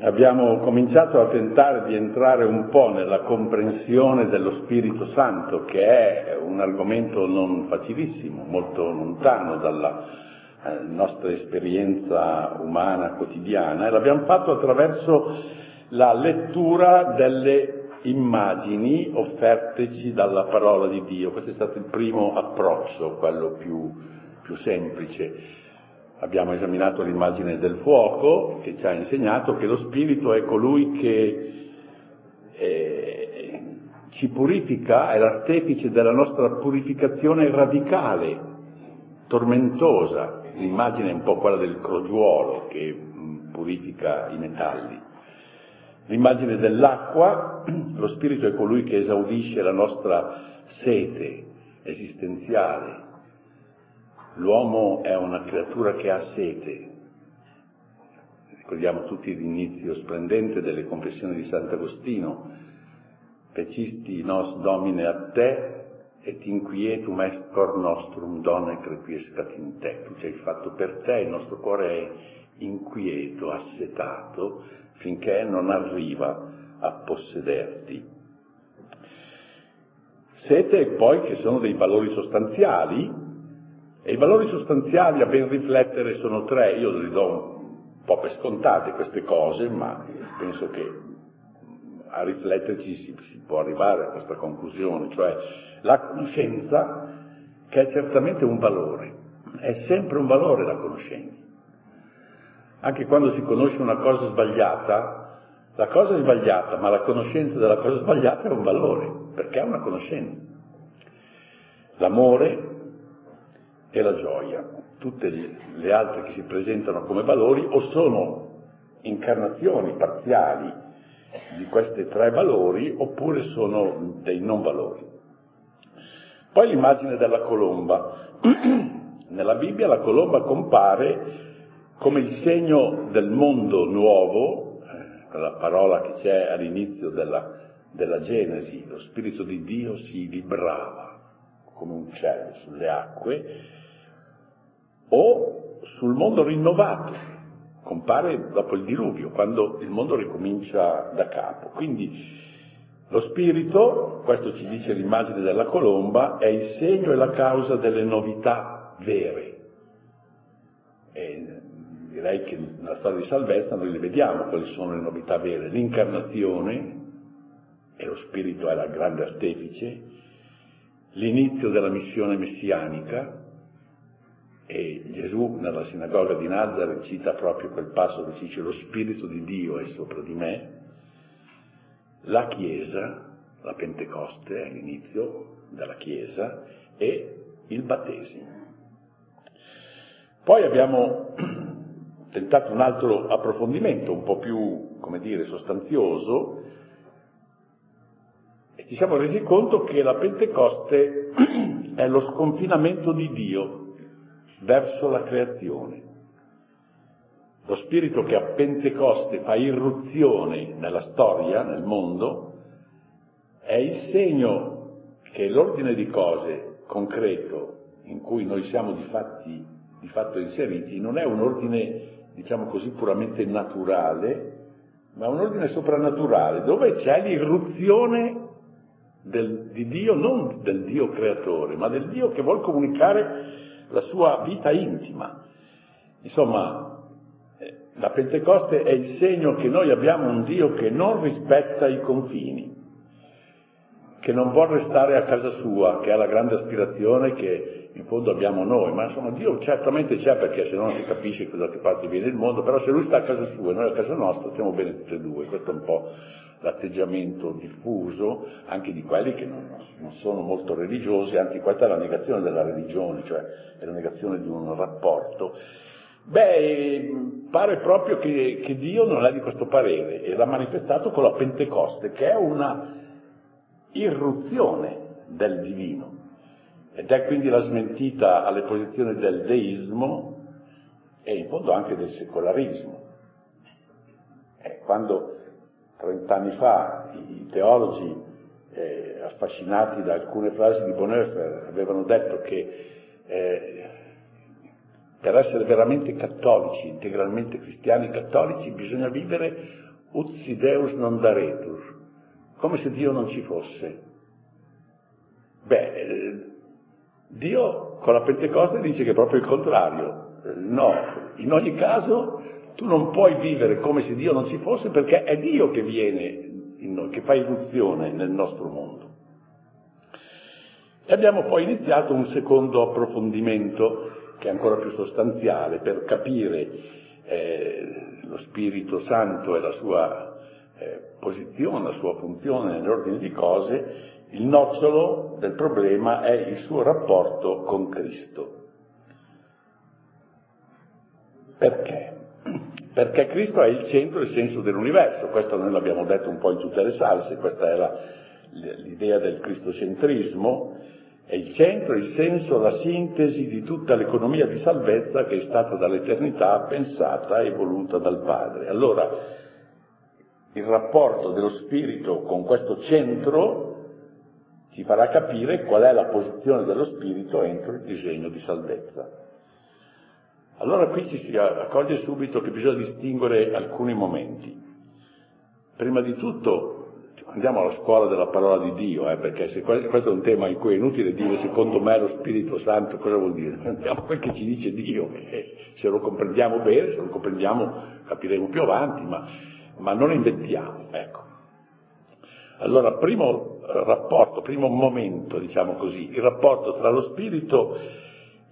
abbiamo cominciato a tentare di entrare un po' nella comprensione dello Spirito Santo, che è un argomento non facilissimo, molto lontano dalla nostra esperienza umana quotidiana, e l'abbiamo fatto attraverso la lettura delle immagini offerteci dalla parola di Dio. Questo è stato il primo approccio, quello più semplice. Abbiamo esaminato l'immagine del fuoco, che ci ha insegnato che lo Spirito è colui che ci purifica, è l'artefice della nostra purificazione radicale, tormentosa. L'immagine è un po' quella del crogiuolo che purifica i metalli. L'immagine dell'acqua, lo Spirito è colui che esaudisce la nostra sete esistenziale. L'uomo è una creatura che ha sete. Ricordiamo tutti l'inizio splendente delle confessioni di Sant'Agostino. Pecisti nos domine a te et inquietum est cor nostrum done crepiescat in te. Tu ci hai fatto per te, il nostro cuore è inquieto, assetato, finché non arriva a possederti. Sete poi che sono dei valori sostanziali, e i valori sostanziali a ben riflettere sono tre. Io li do un po' per scontate queste cose, ma penso che a rifletterci si può arrivare a questa conclusione, cioè la conoscenza, che è certamente un valore, è sempre un valore la conoscenza. Anche quando si conosce una cosa sbagliata, la cosa è sbagliata, ma la conoscenza della cosa sbagliata è un valore, perché è una conoscenza. L'amore e la gioia, tutte le altre che si presentano come valori o sono incarnazioni parziali di questi tre valori, oppure sono dei non valori. Poi l'immagine della colomba. Nella Bibbia la colomba compare come il segno del mondo nuovo, la parola che c'è all'inizio della Genesi, lo Spirito di Dio si librava come un cielo sulle acque, o sul mondo rinnovato, compare dopo il diluvio, quando il mondo ricomincia da capo. Quindi lo Spirito, questo ci dice l'immagine della colomba, è il segno e la causa delle novità vere. E direi che nella storia di salvezza noi le vediamo quali sono le novità vere. L'incarnazione, e lo Spirito è la grande artefice, l'inizio della missione messianica, e Gesù nella sinagoga di Nazareth cita proprio quel passo che dice lo Spirito di Dio è sopra di me, la Chiesa, la Pentecoste è l'inizio della Chiesa, e il battesimo. Poi abbiamo tentato un altro approfondimento, un po' più, sostanzioso, e ci siamo resi conto che la Pentecoste è lo sconfinamento di Dio verso la creazione. Lo Spirito che a Pentecoste fa irruzione nella storia, nel mondo, è il segno che l'ordine di cose concreto in cui noi siamo di fatto inseriti non è un ordine, puramente naturale, ma un ordine soprannaturale, dove c'è l'irruzione di Dio, non del Dio creatore, ma del Dio che vuol comunicare la sua vita intima. Insomma, la Pentecoste è il segno che noi abbiamo un Dio che non rispetta i confini, che non vuol restare a casa sua, che ha la grande aspirazione che in fondo abbiamo noi, ma insomma Dio certamente c'è, perché se no non si capisce da che parte viene il mondo, però se lui sta a casa sua e noi a casa nostra stiamo bene tutti e due. Questo è un po' l'atteggiamento diffuso anche di quelli che non sono molto religiosi, anzi questa è la negazione della religione, cioè è la negazione di un rapporto. Pare proprio che Dio non è di questo parere, e l'ha manifestato con la Pentecoste, che è una irruzione del divino, ed è quindi la smentita alle posizioni del deismo e in fondo anche del secolarismo. Quando 30 anni fa i teologi, affascinati da alcune frasi di Bonhoeffer, avevano detto che per essere veramente cattolici, integralmente cristiani cattolici, bisogna vivere Utsi Deus non daretur, come se Dio non ci fosse. Beh, Dio con la Pentecoste dice che è proprio il contrario. No, in ogni caso tu non puoi vivere come se Dio non ci fosse, perché è Dio che viene in noi, che fa irruzione nel nostro mondo. E abbiamo poi iniziato un secondo approfondimento, che è ancora più sostanziale, per capire lo Spirito Santo e la sua posizione, la sua funzione nell'ordine di cose. Il nocciolo del problema è il suo rapporto con Cristo. Perché? Perché Cristo è il centro e il senso dell'universo. Questo noi l'abbiamo detto un po' in tutte le salse, questa era l'idea del cristocentrismo. È il centro, il senso, la sintesi di tutta l'economia di salvezza che è stata dall'eternità pensata e voluta dal Padre. Allora, il rapporto dello Spirito con questo centro ti farà capire qual è la posizione dello Spirito entro il disegno di salvezza. Allora qui ci si accoglie subito che bisogna distinguere alcuni momenti. Prima di tutto andiamo alla scuola della parola di Dio, perché se questo è un tema in cui è inutile dire secondo me lo Spirito Santo, cosa vuol dire? Andiamo a quel che ci dice Dio, se lo comprendiamo bene, se lo comprendiamo capiremo più avanti, ma non inventiamo, ecco. Allora, primo momento, diciamo così, il rapporto tra lo Spirito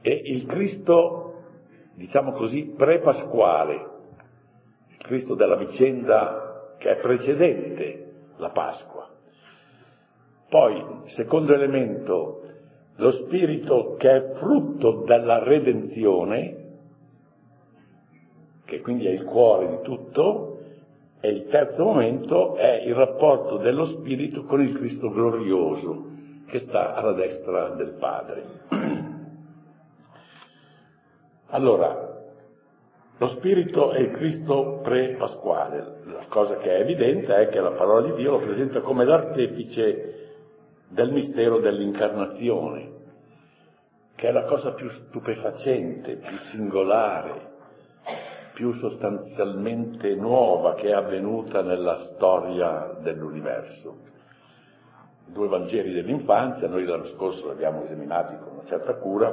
e il Cristo, diciamo così, pre-pasquale, il Cristo della vicenda che è precedente la Pasqua. Poi, secondo elemento, lo Spirito che è frutto della redenzione, che quindi è il cuore di tutto. E il terzo momento è il rapporto dello Spirito con il Cristo glorioso, che sta alla destra del Padre. Allora, lo Spirito è il Cristo pre-pasquale. La cosa che è evidente è che la parola di Dio lo presenta come l'artefice del mistero dell'incarnazione, che è la cosa più stupefacente, più singolare, più sostanzialmente nuova che è avvenuta nella storia dell'universo. I due Vangeli dell'infanzia, noi l'anno scorso li abbiamo esaminati con una certa cura,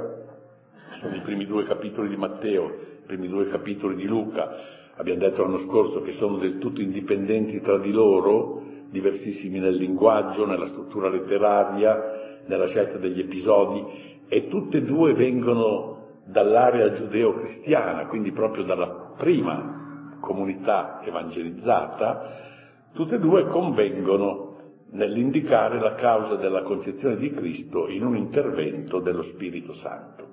sono i primi due capitoli di Matteo, i primi due capitoli di Luca, abbiamo detto l'anno scorso che sono del tutto indipendenti tra di loro, diversissimi nel linguaggio, nella struttura letteraria, nella scelta degli episodi, e tutte e due vengono dall'area giudeo-cristiana, quindi proprio dalla prima comunità evangelizzata. Tutte e due convengono nell'indicare la causa della concezione di Cristo in un intervento dello Spirito Santo.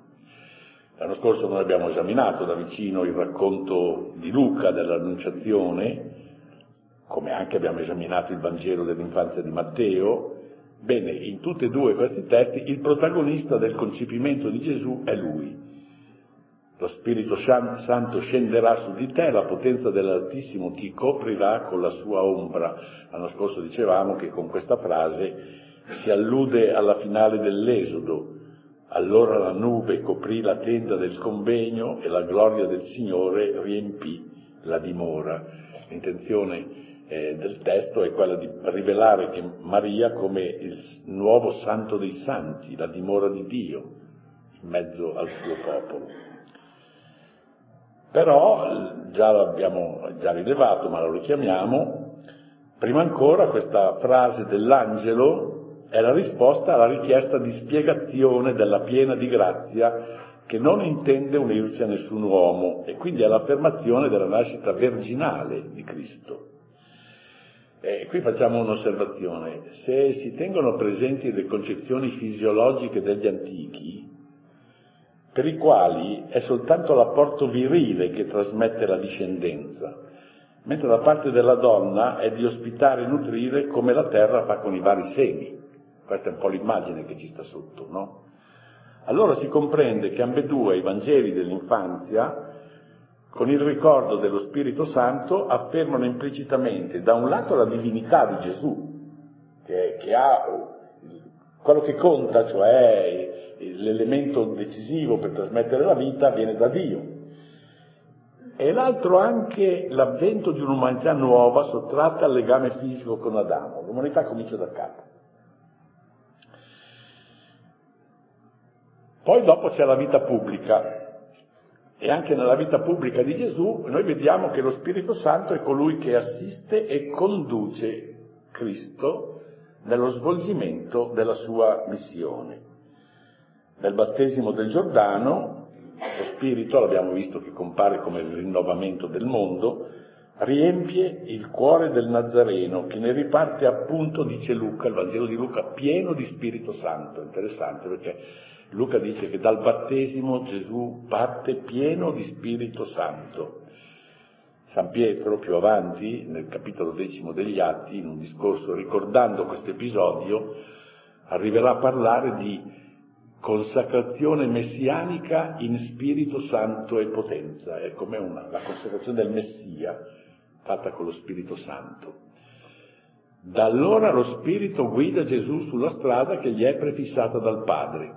L'anno scorso noi abbiamo esaminato da vicino il racconto di Luca dell'Annunciazione, come anche abbiamo esaminato il Vangelo dell'infanzia di Matteo. Bene, in tutti e due questi testi il protagonista del concepimento di Gesù è Lui. Lo Spirito Santo scenderà su di te, la potenza dell'Altissimo ti coprirà con la sua ombra. L'anno scorso dicevamo che con questa frase si allude alla finale dell'Esodo. Allora la nube coprì la tenda del convegno e la gloria del Signore riempì la dimora. L'intenzione del testo è quella di rivelare che Maria come il nuovo santo dei santi, la dimora di Dio in mezzo al suo popolo. Però, già l'abbiamo già rilevato, ma lo richiamiamo, prima ancora questa frase dell'angelo è la risposta alla richiesta di spiegazione della piena di grazia che non intende unirsi a nessun uomo, e quindi è l'affermazione della nascita virginale di Cristo. E qui facciamo un'osservazione: se si tengono presenti le concezioni fisiologiche degli antichi, per i quali è soltanto l'apporto virile che trasmette la discendenza, mentre da parte della donna è di ospitare e nutrire come la terra fa con i vari semi. Questa è un po' l'immagine che ci sta sotto, no? Allora si comprende che ambedue i Vangeli dell'infanzia, con il ricordo dello Spirito Santo, affermano implicitamente da un lato la divinità di Gesù, che ha quello che conta, cioè l'elemento decisivo per trasmettere la vita, viene da Dio, e l'altro anche l'avvento di un'umanità nuova sottratta al legame fisico con Adamo. L'umanità comincia da capo. Poi dopo c'è la vita pubblica, e anche nella vita pubblica di Gesù noi vediamo che lo Spirito Santo è colui che assiste e conduce Cristo nello svolgimento della sua missione. Nel battesimo del Giordano, lo Spirito, l'abbiamo visto che compare come il rinnovamento del mondo, riempie il cuore del Nazareno, che ne riparte appunto, dice Luca, il Vangelo di Luca, pieno di Spirito Santo. Interessante, perché Luca dice che dal battesimo Gesù parte pieno di Spirito Santo. San Pietro, più avanti, nel capitolo 10 degli Atti, in un discorso ricordando questo episodio, arriverà a parlare di consacrazione messianica in Spirito Santo e potenza. È come la consacrazione del Messia fatta con lo Spirito Santo. Da allora lo Spirito guida Gesù sulla strada che gli è prefissata dal Padre.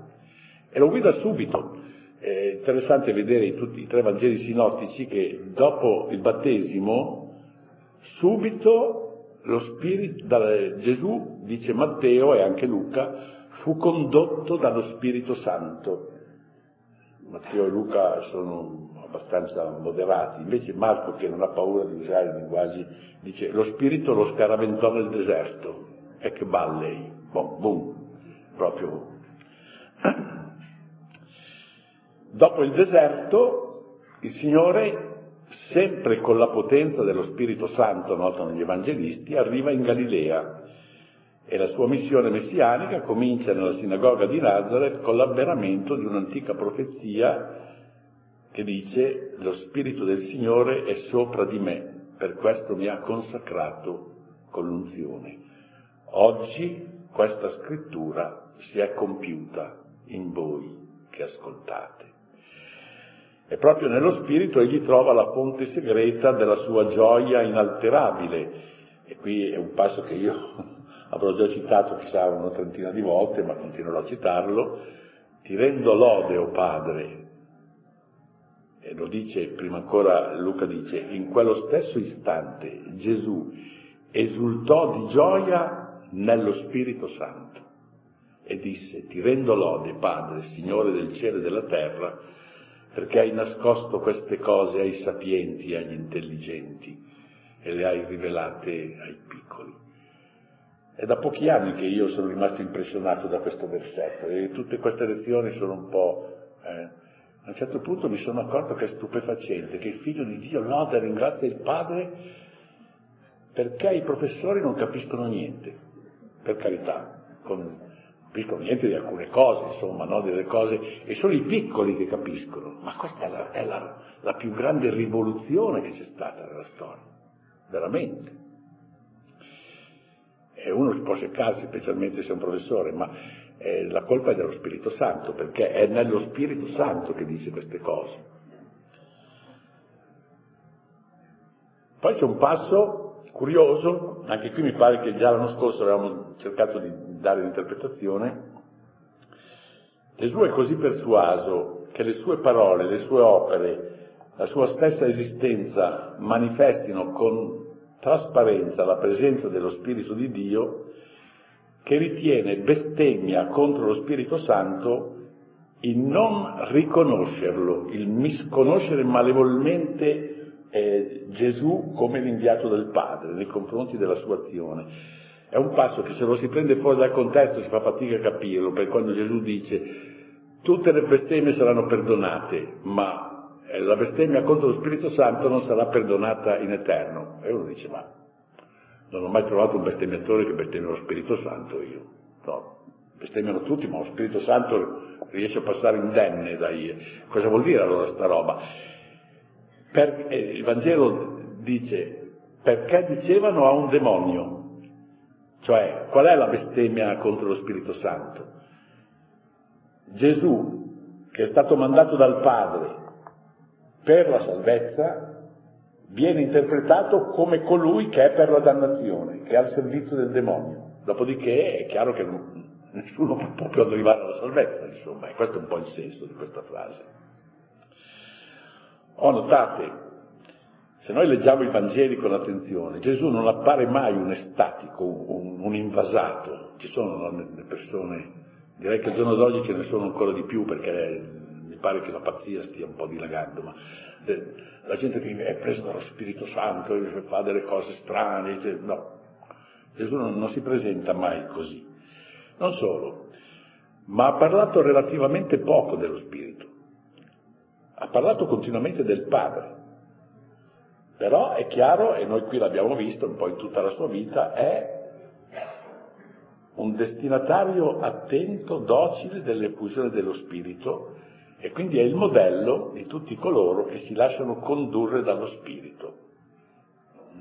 E lo guida subito. È interessante vedere in tutti i tre Vangeli sinottici che dopo il battesimo, subito lo Spirito, Gesù, dice Matteo e anche Luca, fu condotto dallo Spirito Santo. Matteo e Luca sono abbastanza moderati, invece Marco, che non ha paura di usare i linguaggi, dice lo Spirito lo scaraventò nel deserto. E che balle, boom, boom, proprio. Dopo il deserto, il Signore, sempre con la potenza dello Spirito Santo, notano gli evangelisti, arriva in Galilea. E la sua missione messianica comincia nella sinagoga di Nazareth con l'avveramento di un'antica profezia che dice: lo Spirito del Signore è sopra di me, per questo mi ha consacrato con l'unzione. Oggi questa scrittura si è compiuta in voi che ascoltate. E proprio nello Spirito egli trova la fonte segreta della sua gioia inalterabile. E qui è un passo che io avrò già citato chissà una trentina di volte, ma continuerò a citarlo. Ti rendo lode, o Padre, e lo dice prima ancora Luca, dice, in quello stesso istante Gesù esultò di gioia nello Spirito Santo e disse: ti rendo lode, Padre, Signore del cielo e della terra, perché hai nascosto queste cose ai sapienti e agli intelligenti e le hai rivelate ai piccoli. È da pochi anni che io sono rimasto impressionato da questo versetto, e tutte queste lezioni sono un po'... A un certo punto mi sono accorto che è stupefacente, che il Figlio di Dio loda e ringrazia il Padre, perché i professori non capiscono niente, per carità, non capiscono niente di alcune cose, insomma, no? Delle cose, e sono i piccoli che capiscono, ma questa è la più grande rivoluzione che c'è stata nella storia, veramente. E uno può seccarsi, specialmente se è un professore, ma la colpa è dello Spirito Santo, perché è nello Spirito Santo che dice queste cose. Poi c'è un passo curioso, anche qui mi pare che già l'anno scorso avevamo cercato di dare l'interpretazione. Gesù è così persuaso che le sue parole, le sue opere, la sua stessa esistenza manifestino con trasparenza la presenza dello Spirito di Dio, che ritiene bestemmia contro lo Spirito Santo il non riconoscerlo, il misconoscere malevolmente Gesù come l'inviato del Padre nei confronti della sua azione. È un passo che, se lo si prende fuori dal contesto, si fa fatica a capirlo, perché quando Gesù dice tutte le bestemmie saranno perdonate, ma la bestemmia contro lo Spirito Santo non sarà perdonata in eterno. E uno dice, ma non ho mai trovato un bestemmiatore che bestemmia lo Spirito Santo, io. No, bestemmiano tutti, ma lo Spirito Santo riesce a passare indenne dai... Cosa vuol dire allora sta roba? Il Vangelo dice, perché dicevano a un demonio. Cioè, qual è la bestemmia contro lo Spirito Santo? Gesù, che è stato mandato dal Padre per la salvezza, viene interpretato come colui che è per la dannazione, che è al servizio del demonio. Dopodiché è chiaro che nessuno può proprio arrivare alla salvezza, insomma, e questo è un po' il senso di questa frase. Notate Se noi leggiamo i Vangeli con attenzione, Gesù non appare mai un estatico, un invasato. Ci sono le persone, direi che al giorno d'oggi ce ne sono ancora di più, perché mi pare che la pazzia stia un po' dilagando, ma la gente che è presa dallo Spirito Santo e fa delle cose strane, no, Gesù non si presenta mai così. Non solo, ma ha parlato relativamente poco dello Spirito, ha parlato continuamente del Padre. Però è chiaro, e noi qui l'abbiamo visto un po' in tutta la sua vita, è un destinatario attento, docile dell'effusione dello Spirito, e quindi è il modello di tutti coloro che si lasciano condurre dallo Spirito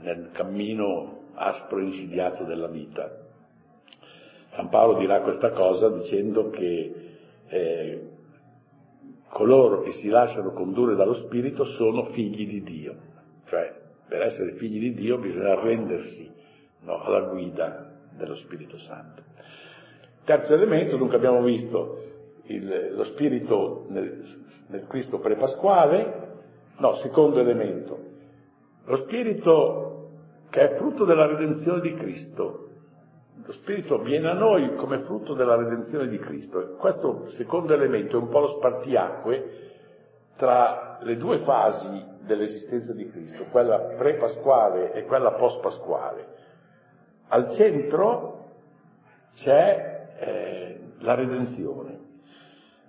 nel cammino aspro e insidiato della vita. San Paolo dirà questa cosa dicendo che coloro che si lasciano condurre dallo Spirito sono figli di Dio. Cioè, per essere figli di Dio bisogna rendersi, no, alla guida dello Spirito Santo. Terzo elemento, dunque abbiamo visto lo Spirito nel Cristo prepasquale. No, secondo elemento, lo Spirito che è frutto della redenzione di Cristo. Lo Spirito viene a noi come frutto della redenzione di Cristo. Questo secondo elemento è un po' lo spartiacque tra le due fasi dell'esistenza di Cristo, quella pre-pasquale e quella post-pasquale. Al centro c'è la redenzione.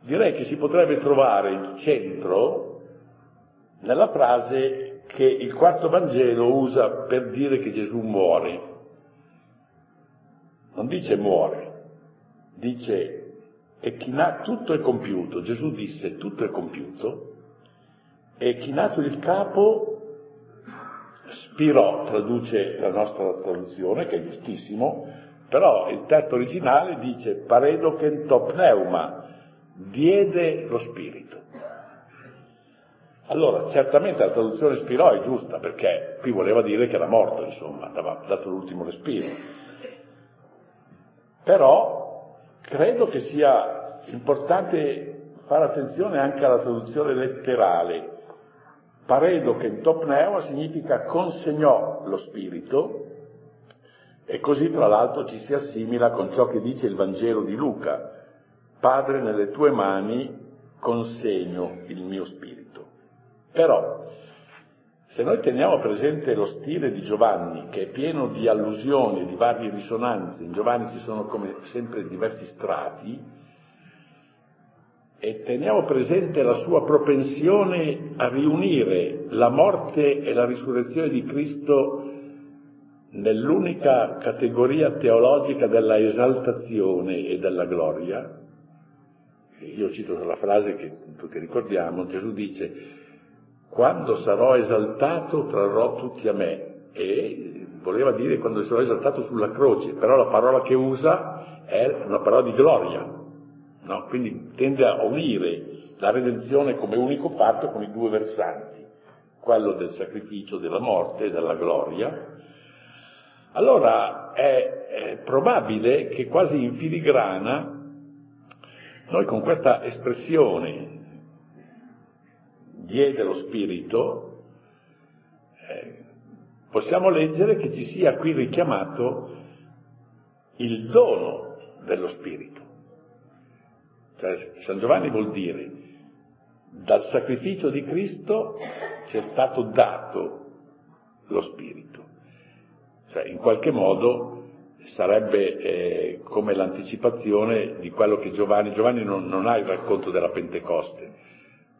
Direi che si potrebbe trovare il centro nella frase che il quarto Vangelo usa per dire che Gesù muore. Non dice muore, dice tutto è compiuto. Gesù disse tutto è compiuto, e chinato il capo spirò, traduce la nostra traduzione, che è giustissimo, però il testo originale dice paredokentopneuma, diede lo Spirito. Allora, certamente la traduzione spirò è giusta, perché qui voleva dire che era morto, insomma, aveva dato l'ultimo respiro. Però credo che sia importante fare attenzione anche alla traduzione letterale. Paredokentopneuma significa consegnò lo Spirito, e così tra l'altro ci si assimila con ciò che dice il Vangelo di Luca: Padre, nelle tue mani consegno il mio Spirito. Però, se noi teniamo presente lo stile di Giovanni, che è pieno di allusioni, di varie risonanze, in Giovanni ci sono come sempre diversi strati, e teniamo presente la sua propensione a riunire la morte e la risurrezione di Cristo nell'unica categoria teologica della esaltazione e della gloria. Io cito la frase che tutti ricordiamo: Gesù dice, quando sarò esaltato trarrò tutti a me, e voleva dire quando sarò esaltato sulla croce, però la parola che usa è una parola di gloria. No, quindi tende a unire la redenzione come unico fatto con i due versanti, quello del sacrificio, della morte e della gloria. Allora è probabile che quasi in filigrana noi con questa espressione diede lo Spirito possiamo leggere che ci sia qui richiamato il dono dello Spirito. San Giovanni vuol dire, dal sacrificio di Cristo ci è stato dato lo Spirito. Cioè, in qualche modo sarebbe come l'anticipazione di quello che Giovanni non ha il racconto della Pentecoste.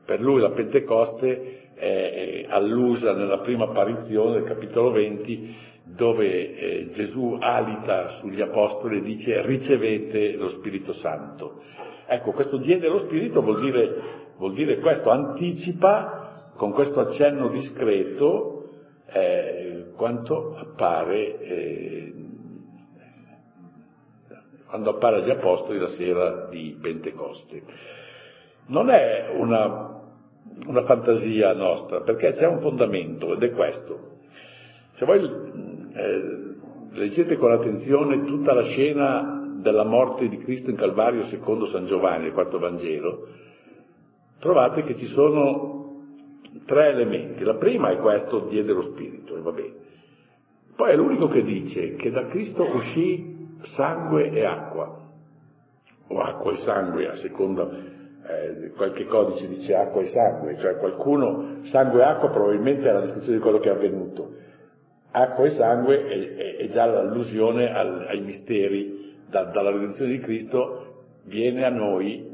Per lui la Pentecoste è allusa nella prima apparizione del capitolo 20, dove Gesù alita sugli Apostoli e dice ricevete lo Spirito Santo. Ecco, questo diede lo Spirito vuol dire questo, anticipa con questo accenno discreto quanto appare quando appare agli Apostoli la sera di Pentecoste. Non è una fantasia nostra, perché c'è un fondamento, ed è questo. Se voi leggete con attenzione tutta la scena della morte di Cristo in Calvario secondo San Giovanni, il quarto Vangelo, trovate che ci sono tre elementi. La prima è questo: diede lo spirito, va bene. Poi è l'unico che dice che da Cristo uscì sangue e acqua, o acqua e sangue, a seconda, qualche codice dice acqua e sangue, cioè qualcuno, sangue e acqua probabilmente è la descrizione di quello che è avvenuto. Acqua e sangue è già l'allusione ai misteri, dalla redenzione di Cristo viene a noi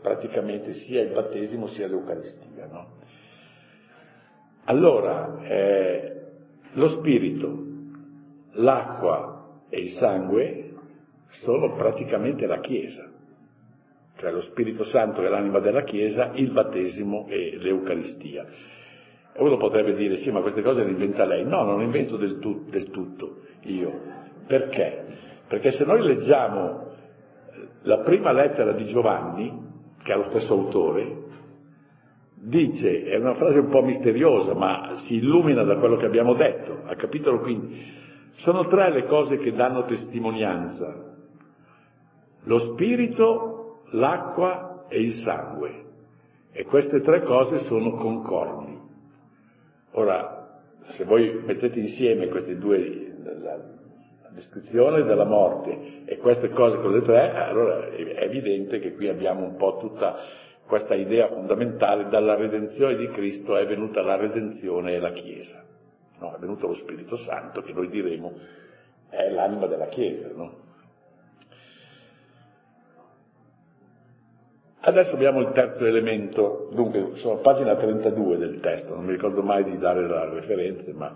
praticamente sia il battesimo sia l'Eucaristia, no? Allora, lo spirito, l'acqua e il sangue sono praticamente la Chiesa, cioè lo Spirito Santo è l'anima della Chiesa, il battesimo e l'Eucaristia. E uno potrebbe dire, sì, ma queste cose le inventa lei. No, non le invento del tutto io. Perché? Perché se noi leggiamo la prima lettera di Giovanni, che è lo stesso autore, dice, è una frase un po' misteriosa, ma si illumina da quello che abbiamo detto, al capitolo 15. Sono tre le cose che danno testimonianza: lo spirito, l'acqua e il sangue. E queste tre cose sono concordi. Ora, se voi mettete insieme queste due, la descrizione della morte e queste cose con le tre, allora è evidente che qui abbiamo un po' tutta questa idea fondamentale: dalla redenzione di Cristo è venuta la redenzione e la Chiesa, no? È venuto lo Spirito Santo, che noi diremo è l'anima della Chiesa, no? Adesso abbiamo il terzo elemento, dunque sono pagina 32 del testo, non mi ricordo mai di dare la referenza, ma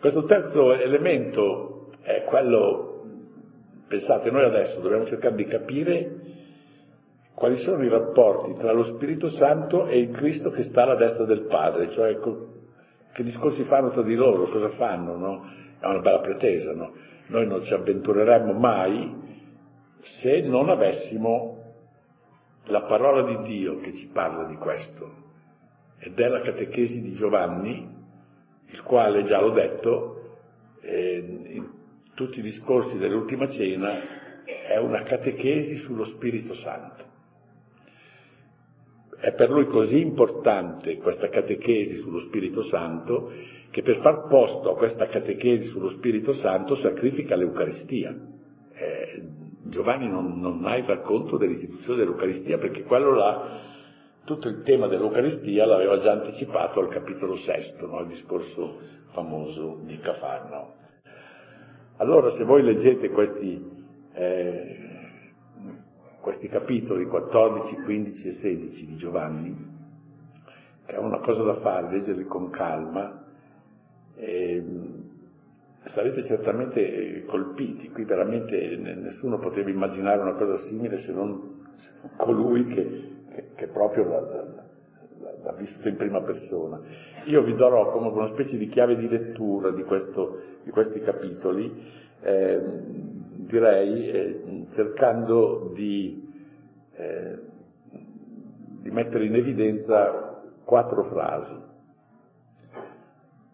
questo terzo elemento è quello, pensate, noi adesso dobbiamo cercare di capire quali sono i rapporti tra lo Spirito Santo e il Cristo che sta alla destra del Padre, cioè che discorsi fanno tra di loro, cosa fanno, no? È una bella pretesa, no? Noi non ci avventureremmo mai se non avessimo la parola di Dio che ci parla di questo, ed è la Catechesi di Giovanni, il quale, già l'ho detto, in tutti i discorsi dell'ultima cena è una catechesi sullo Spirito Santo. È per lui così importante questa catechesi sullo Spirito Santo che per far posto a questa catechesi sullo Spirito Santo sacrifica l'Eucaristia. Giovanni non ha il racconto dell'istituzione dell'Eucaristia, perché quello là, tutto il tema dell'Eucaristia l'aveva già anticipato al capitolo 6, no? Il discorso famoso di Cafarnao. Allora, se voi leggete questi capitoli 14, 15 e 16 di Giovanni, che è una cosa da fare, leggerli con calma, sarete certamente colpiti. Qui veramente nessuno poteva immaginare una cosa simile se non colui che proprio l'ha vissuto in prima persona. Io vi darò come una specie di chiave di lettura di questi capitoli, direi cercando di mettere in evidenza quattro frasi.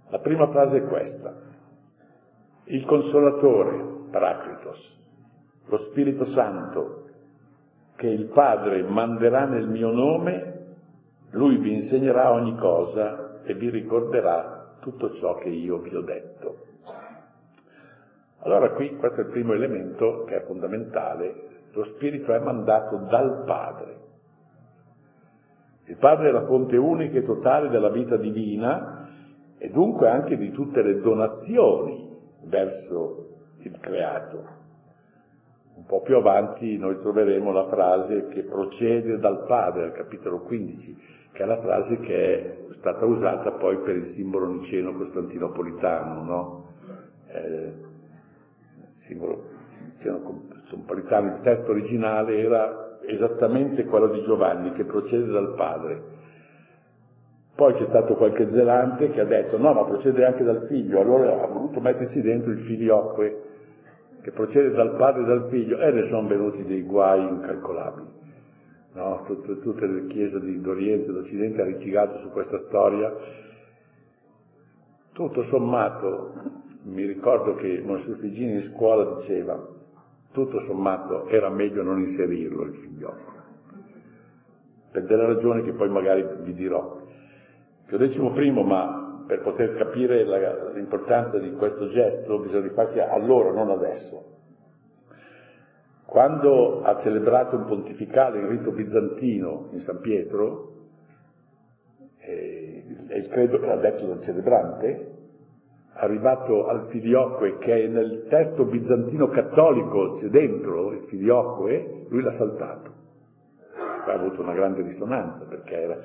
La prima frase è questa: il Consolatore, Paraclitos, lo Spirito Santo, che il Padre manderà nel mio nome, Lui vi insegnerà ogni cosa e vi ricorderà tutto ciò che io vi ho detto. Allora qui, questo è il primo elemento che è fondamentale: lo Spirito è mandato dal Padre. Il Padre è la fonte unica e totale della vita divina e dunque anche di tutte le donazioni verso il creato. Un po' più avanti noi troveremo la frase che procede dal Padre, al capitolo 15, che è la frase che è stata usata poi per il simbolo niceno costantinopolitano, no? Il simbolo niceno costantinopolitano, il testo originale era esattamente quello di Giovanni, che procede dal Padre. Poi c'è stato qualche zelante che ha detto no, ma procede anche dal figlio, allora ha voluto metterci dentro il filioque, che procede dal padre e dal figlio, e ne sono venuti dei guai incalcolabili, no? Tutte le chiese d'Oriente e d'Occidente hanno litigato su questa storia. Tutto sommato, mi ricordo che Mons. Figini in scuola diceva, tutto sommato era meglio non inserirlo il figliocco, per delle ragioni che poi magari vi dirò. Pio XI, ma per poter capire l'importanza di questo gesto bisogna rifarsi a loro, non adesso. Quando ha celebrato un pontificale in rito bizantino in San Pietro, e il credo l'ha detto dal celebrante, arrivato al Filioque, che è nel testo bizantino cattolico, c'è dentro il Filioque, lui l'ha saltato. Ha avuto una grande risonanza, perché era...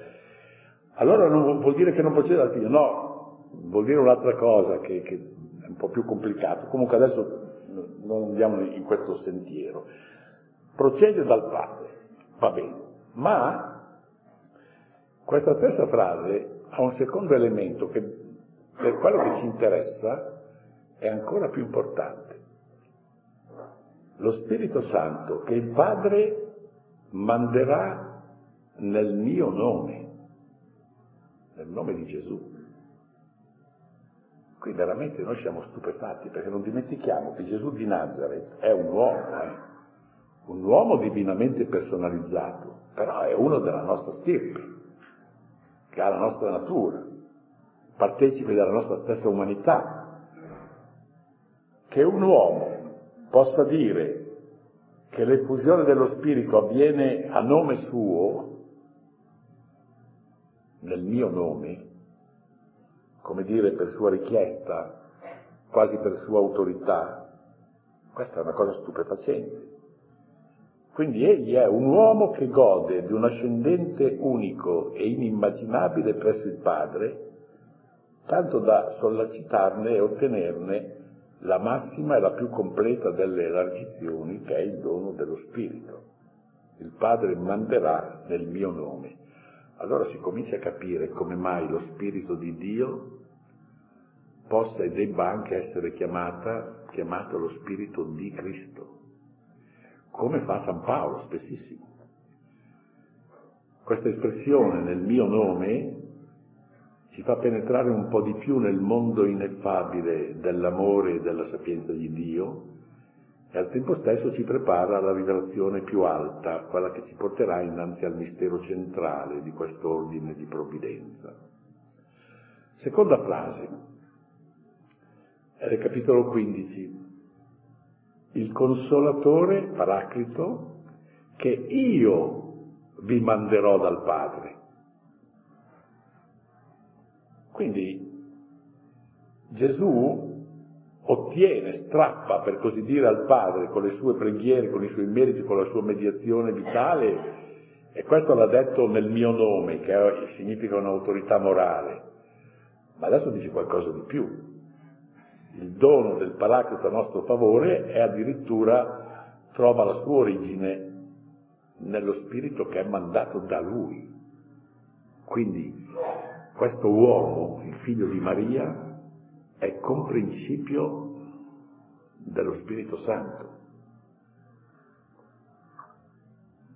Allora non vuol dire che non procede dal figlio, no, vuol dire un'altra cosa che è un po' più complicato. Comunque adesso non andiamo in questo sentiero. Procede dal padre, va bene, ma questa stessa frase ha un secondo elemento che, per quello che ci interessa, è ancora più importante. Lo Spirito Santo che il Padre manderà nel mio nome, nel nome di Gesù. Qui veramente noi siamo stupefatti, perché non dimentichiamo che Gesù di Nazareth è un uomo divinamente personalizzato, però è uno della nostra stirpe, che ha la nostra natura, partecipe della nostra stessa umanità. Che un uomo possa dire che l'effusione dello Spirito avviene a nome suo, nel mio nome, come dire per sua richiesta, quasi per sua autorità, questa è una cosa stupefacente. Quindi egli è un uomo che gode di un ascendente unico e inimmaginabile presso il Padre, tanto da sollacitarne e ottenerne la massima e la più completa delle elargizioni, che è il dono dello Spirito. Il Padre manderà nel mio nome. Allora si comincia a capire come mai lo Spirito di Dio possa e debba anche essere chiamato lo Spirito di Cristo, come fa San Paolo spessissimo. Questa espressione nel mio nome ci fa penetrare un po' di più nel mondo ineffabile dell'amore e della sapienza di Dio, e al tempo stesso ci prepara alla rivelazione più alta, quella che ci porterà innanzi al mistero centrale di quest'ordine di provvidenza. Seconda frase, è del capitolo 15. Il Consolatore, Paraclito, che io vi manderò dal Padre. Quindi Gesù ottiene, strappa, per così dire, al Padre con le sue preghiere, con i suoi meriti, con la sua mediazione vitale, e questo l'ha detto nel mio nome, che significa un'autorità morale. Ma adesso dice qualcosa di più. Il dono del Paraclito a nostro favore è addirittura, trova la sua origine nello Spirito che è mandato da Lui. Quindi questo uomo, il figlio di Maria, è comprincipio dello Spirito Santo.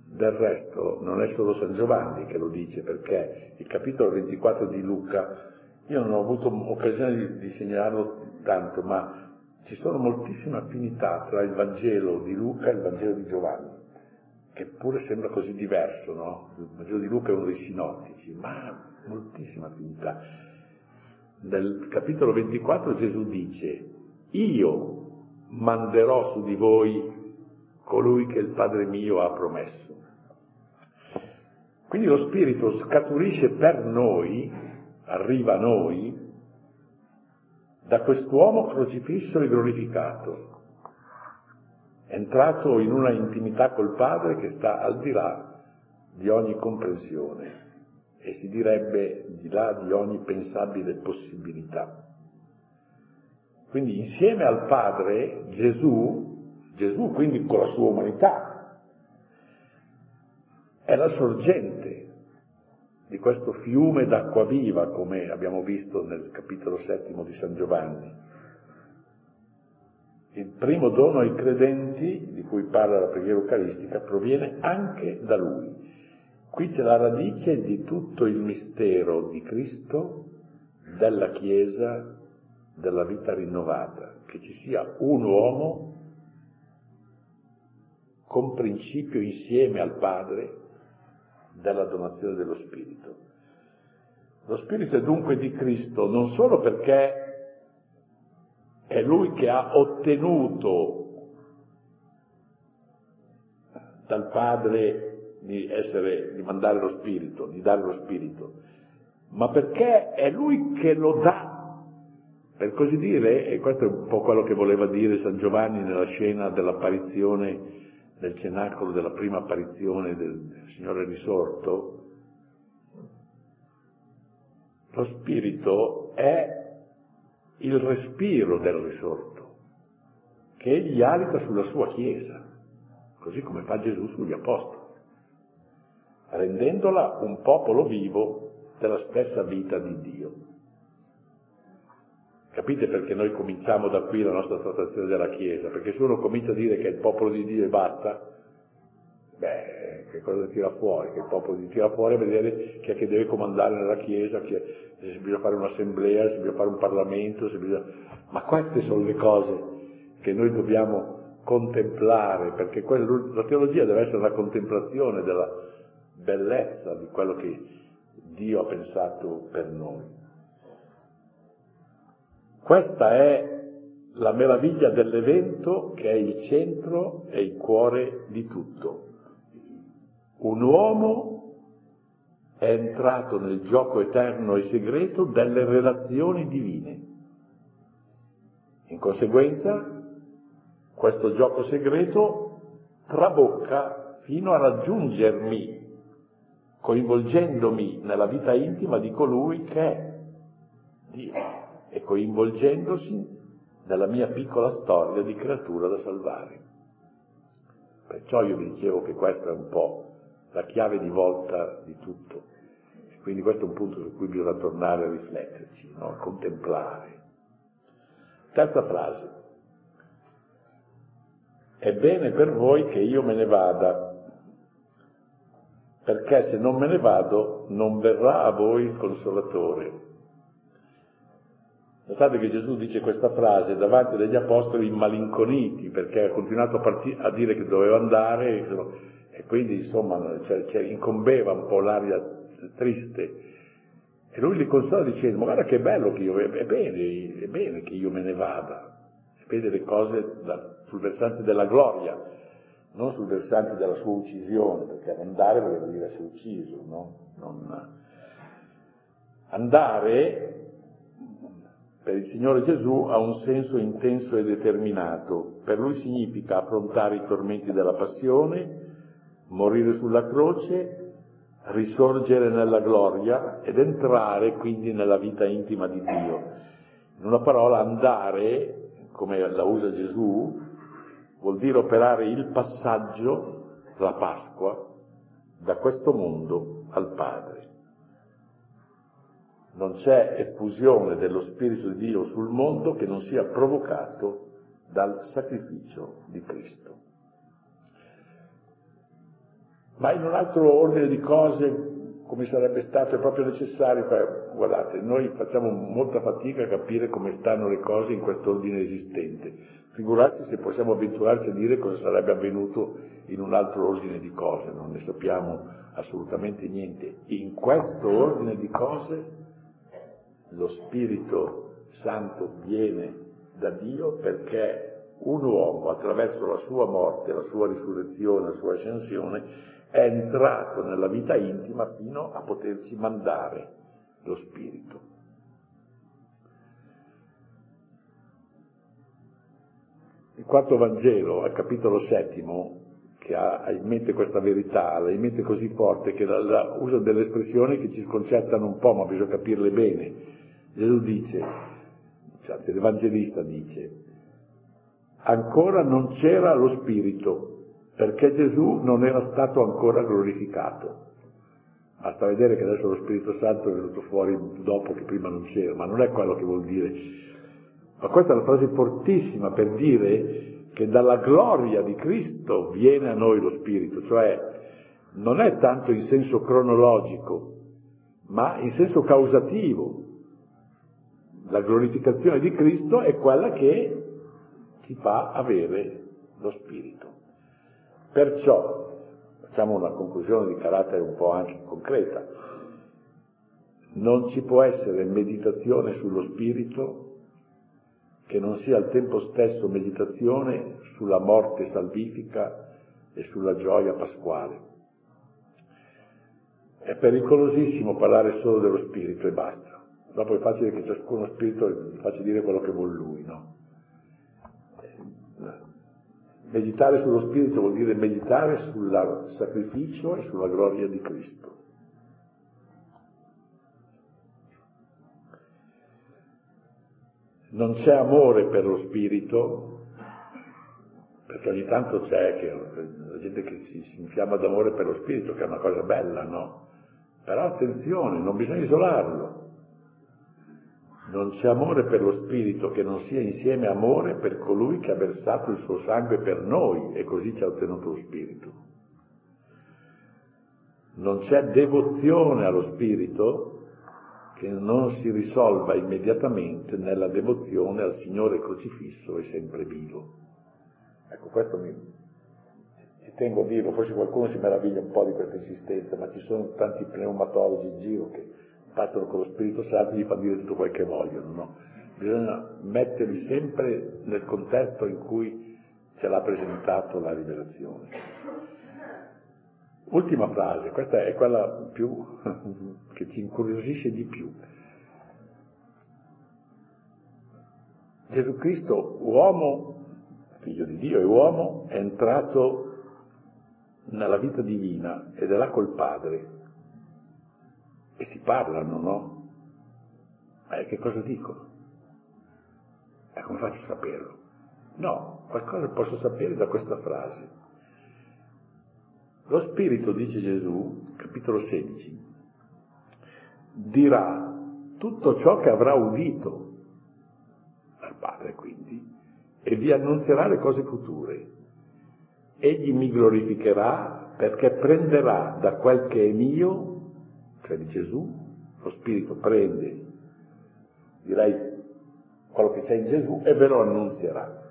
Del resto non è solo San Giovanni che lo dice, perché il capitolo 24 di Luca, io non ho avuto occasione di segnalarlo tanto, ma ci sono moltissime affinità tra il Vangelo di Luca e il Vangelo di Giovanni, che pure sembra così diverso, no? Il Vangelo di Luca è uno dei sinottici, ma moltissime affinità. Nel capitolo 24 Gesù dice: io manderò su di voi colui che il Padre mio ha promesso. Quindi lo Spirito scaturisce per noi, arriva a noi, da quest'uomo crocifisso e glorificato, entrato in una intimità col Padre che sta al di là di ogni comprensione e si direbbe di là di ogni pensabile possibilità. Quindi insieme al Padre Gesù quindi con la sua umanità, è la sorgente di questo fiume d'acqua viva, come abbiamo visto nel capitolo 7 di San Giovanni. Il primo dono ai credenti, di cui parla la preghiera eucaristica, proviene anche da Lui. Qui c'è la radice di tutto il mistero di Cristo, della Chiesa, della vita rinnovata, che ci sia un uomo con principio insieme al Padre, della donazione dello Spirito. Lo Spirito è dunque di Cristo non solo perché è Lui che ha ottenuto dal Padre di mandare lo Spirito, di dare lo Spirito, ma perché è Lui che lo dà, per così dire, e questo è un po' quello che voleva dire San Giovanni nella scena dell'apparizione, del cenacolo, della prima apparizione del Signore risorto. Lo Spirito è il respiro del risorto, che egli alita sulla sua Chiesa, così come fa Gesù sugli Apostoli, rendendola un popolo vivo della stessa vita di Dio. Capite perché noi cominciamo da qui la nostra trattazione della Chiesa? Perché se uno comincia a dire che è il popolo di Dio e basta, beh, che cosa tira fuori? Che il popolo di Dio tira fuori a vedere chi è che deve comandare nella Chiesa, se bisogna fare un'assemblea, se bisogna fare un Parlamento, ma queste sono le cose che noi dobbiamo contemplare, perché la teologia deve essere la contemplazione della bellezza di quello che Dio ha pensato per noi. Questa è la meraviglia dell'evento che è il centro e il cuore di tutto. Un uomo è entrato nel gioco eterno e segreto delle relazioni divine. In conseguenza, questo gioco segreto trabocca fino a raggiungermi, coinvolgendomi nella vita intima di colui che è Dio e coinvolgendosi nella mia piccola storia di creatura da salvare. Perciò io vi dicevo che questa è un po' la chiave di volta di tutto. E quindi questo è un punto su cui bisogna tornare a rifletterci, no? A contemplare. Terza frase. È bene per voi che io me ne vada, perché se non me ne vado non verrà a voi il Consolatore. Notate che Gesù dice questa frase davanti degli Apostoli immalinconiti, perché ha continuato a dire che doveva andare e quindi insomma incombeva un po' l'aria triste. E lui li consola dicendo: ma guarda che bello che è bene che io me ne vada. Vede le cose sul versante della gloria, non sul versante della sua uccisione, perché andare voleva dire essere ucciso, no? Non... Andare per il Signore Gesù ha un senso intenso e determinato. Per lui significa affrontare i tormenti della passione, morire sulla croce, risorgere nella gloria ed entrare quindi nella vita intima di Dio. In una parola, andare, come la usa Gesù, vuol dire operare il passaggio, la Pasqua, da questo mondo al Padre. Non c'è effusione dello Spirito di Dio sul mondo che non sia provocato dal sacrificio di Cristo. Ma in un altro ordine di cose, come sarebbe stato proprio necessario, guardate, noi facciamo molta fatica a capire come stanno le cose in quest'ordine esistente, figurarsi se possiamo avventurarci a dire cosa sarebbe avvenuto in un altro ordine di cose, non ne sappiamo assolutamente niente. In questo ordine di cose lo Spirito Santo viene da Dio perché un uomo, attraverso la sua morte, la sua risurrezione, la sua ascensione, è entrato nella vita intima fino a poterci mandare lo Spirito. Il quarto Vangelo, al capitolo 7, che ha in mente questa verità, la in mente così forte che la usa delle espressioni che ci sconcertano un po', ma bisogna capirle bene. Gesù dice, cioè l'Evangelista dice: ancora non c'era lo Spirito, perché Gesù non era stato ancora glorificato. Basta vedere che adesso lo Spirito Santo è venuto fuori dopo, che prima non c'era, ma non è quello che vuol dire. Ma questa è una frase fortissima per dire che dalla gloria di Cristo viene a noi lo Spirito, cioè non è tanto in senso cronologico, ma in senso causativo. La glorificazione di Cristo è quella che ci fa avere lo Spirito. Perciò, facciamo una conclusione di carattere un po' anche concreta, Non ci può essere meditazione sullo spirito che non sia al tempo stesso meditazione sulla morte salvifica e sulla gioia pasquale. È pericolosissimo parlare solo dello spirito e basta. Dopo è facile che ciascuno spirito faccia dire quello che vuol lui, no? Meditare sullo spirito vuol dire meditare sul sacrificio e sulla gloria di Cristo. Non c'è amore per lo spirito, perché ogni tanto c'è la gente che si infiamma d'amore per lo spirito, che è una cosa bella, no? Però attenzione, non bisogna isolarlo. Non c'è amore per lo spirito che non sia insieme amore per colui che ha versato il suo sangue per noi e così ci ha ottenuto lo spirito. Non c'è devozione allo spirito che non si risolva immediatamente nella devozione al Signore crocifisso e sempre vivo. Ecco, questo ci tengo a dirlo, forse qualcuno si meraviglia un po' di questa insistenza, ma ci sono tanti pneumatologi in giro che partono con lo Spirito Santo e gli fanno dire tutto quel che vogliono, no? Bisogna metterli sempre nel contesto in cui ce l'ha presentato la rivelazione. Ultima frase, questa è quella più che ci incuriosisce di più. Gesù Cristo, uomo, figlio di Dio e uomo, è entrato nella vita divina ed è là col Padre. E si parlano, no? Ma che cosa dicono? E come faccio a saperlo? No, qualcosa posso sapere da questa frase. Lo Spirito, dice Gesù, capitolo 16, dirà tutto ciò che avrà udito dal Padre, quindi, e vi annunzierà le cose future. Egli mi glorificherà perché prenderà da quel che è mio, cioè di Gesù, lo Spirito prende, direi, quello che c'è in Gesù e ve lo annunzierà.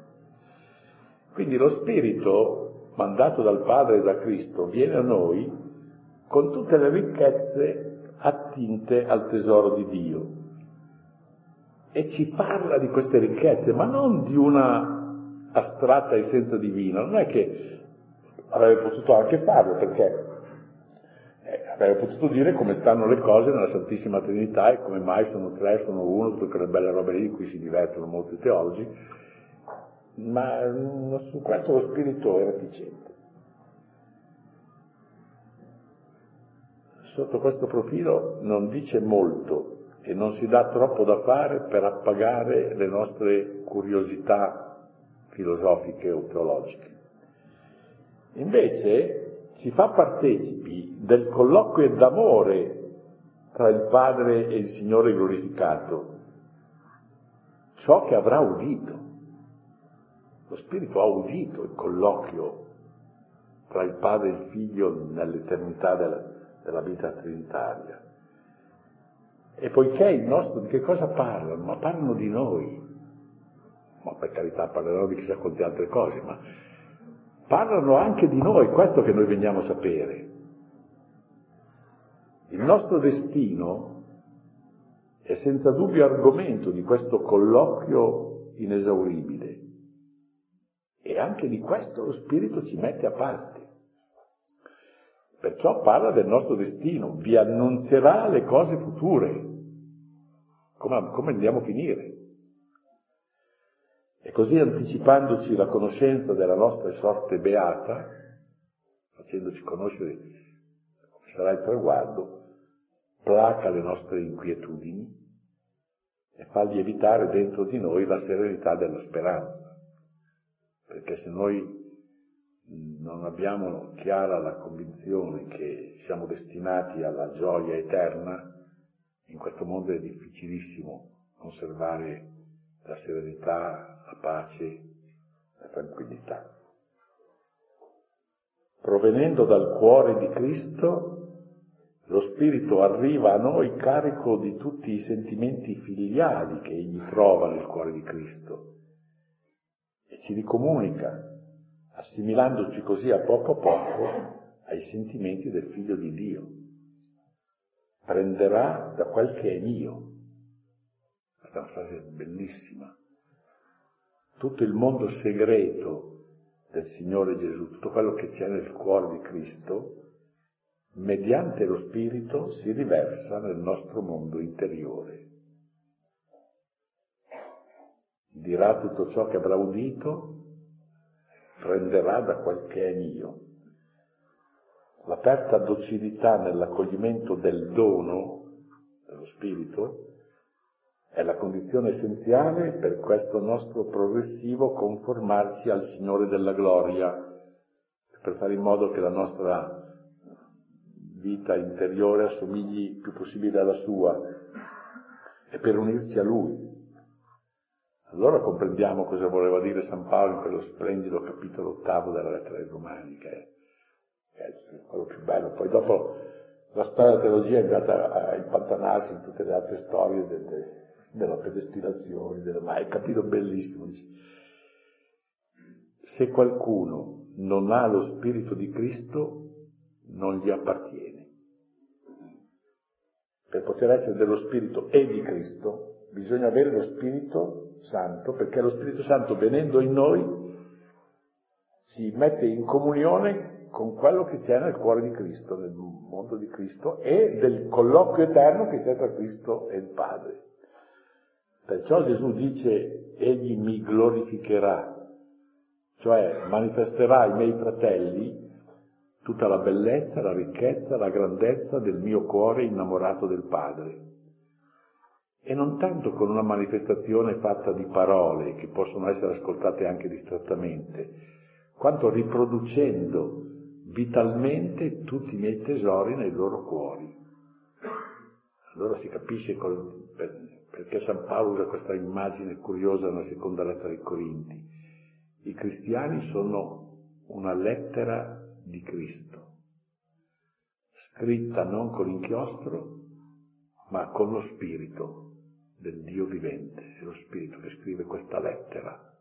Quindi lo Spirito mandato dal Padre e da Cristo, viene a noi con tutte le ricchezze attinte al tesoro di Dio e ci parla di queste ricchezze, ma non di una astratta essenza divina, non è che avrebbe potuto anche farlo, perché avrebbe potuto dire come stanno le cose nella Santissima Trinità e come mai sono tre, sono uno, tutte quelle belle robe lì di cui si divertono molti teologi, ma su questo lo spirito è reticente. Sotto questo profilo non dice molto e non si dà troppo da fare per appagare le nostre curiosità filosofiche o teologiche. Invece ci fa partecipi del colloquio d'amore tra il Padre e il Signore glorificato, ciò che avrà udito. Lo Spirito ha udito il colloquio tra il Padre e il Figlio nell'eternità della vita trinitaria. E poiché il nostro, di che cosa parlano? Ma parlano di noi. Ma per carità, parleranno di chissà quante altre cose, ma parlano anche di noi, questo che noi veniamo a sapere. Il nostro destino è senza dubbio argomento di questo colloquio inesauribile. E anche di questo lo Spirito ci mette a parte. Perciò parla del nostro destino, vi annunzierà le cose future, come andiamo a finire. E così anticipandoci la conoscenza della nostra sorte beata, facendoci conoscere come sarà il traguardo, placa le nostre inquietudini e fa lievitare dentro di noi la serenità della speranza. Perché se noi non abbiamo chiara la convinzione che siamo destinati alla gioia eterna, in questo mondo è difficilissimo conservare la serenità, la pace, la tranquillità. Provenendo dal cuore di Cristo, lo Spirito arriva a noi carico di tutti i sentimenti filiali che egli trova nel cuore di Cristo. E ci ricomunica, assimilandoci così a poco ai sentimenti del Figlio di Dio. prenderà da quel che è mio. Questa è una frase bellissima. Tutto il mondo segreto del Signore Gesù, tutto quello che c'è nel cuore di Cristo, mediante lo Spirito si riversa nel nostro mondo interiore. Dirà tutto ciò che avrà udito, prenderà da quel che è mio. L'aperta docilità nell'accoglimento del dono dello Spirito è la condizione essenziale per questo nostro progressivo conformarci al Signore della Gloria, per fare in modo che la nostra vita interiore assomigli il più possibile alla sua e per unirci a Lui. Allora comprendiamo cosa voleva dire San Paolo in quello splendido capitolo 8 della lettera ai Romani, che è quello più bello. Poi dopo la storia della teologia è andata a impantanarsi in tutte le altre storie della predestinazione, ma è capito bellissimo. Dice, se qualcuno non ha lo Spirito di Cristo, non gli appartiene. Per poter essere dello Spirito e di Cristo, bisogna avere lo Spirito Santo, perché lo Spirito Santo venendo in noi si mette in comunione con quello che c'è nel cuore di Cristo, nel mondo di Cristo e del colloquio eterno che c'è tra Cristo e il Padre. Perciò Gesù dice: egli mi glorificherà, cioè manifesterà ai miei fratelli tutta la bellezza, la ricchezza, la grandezza del mio cuore innamorato del Padre. E non tanto con una manifestazione fatta di parole, che possono essere ascoltate anche distrattamente, quanto riproducendo vitalmente tutti i miei tesori nei loro cuori. Allora si capisce perché San Paolo usa questa immagine curiosa nella seconda lettera ai Corinti. I cristiani sono una lettera di Cristo, scritta non con inchiostro, ma con lo Spirito del Dio vivente. È lo Spirito che scrive questa lettera.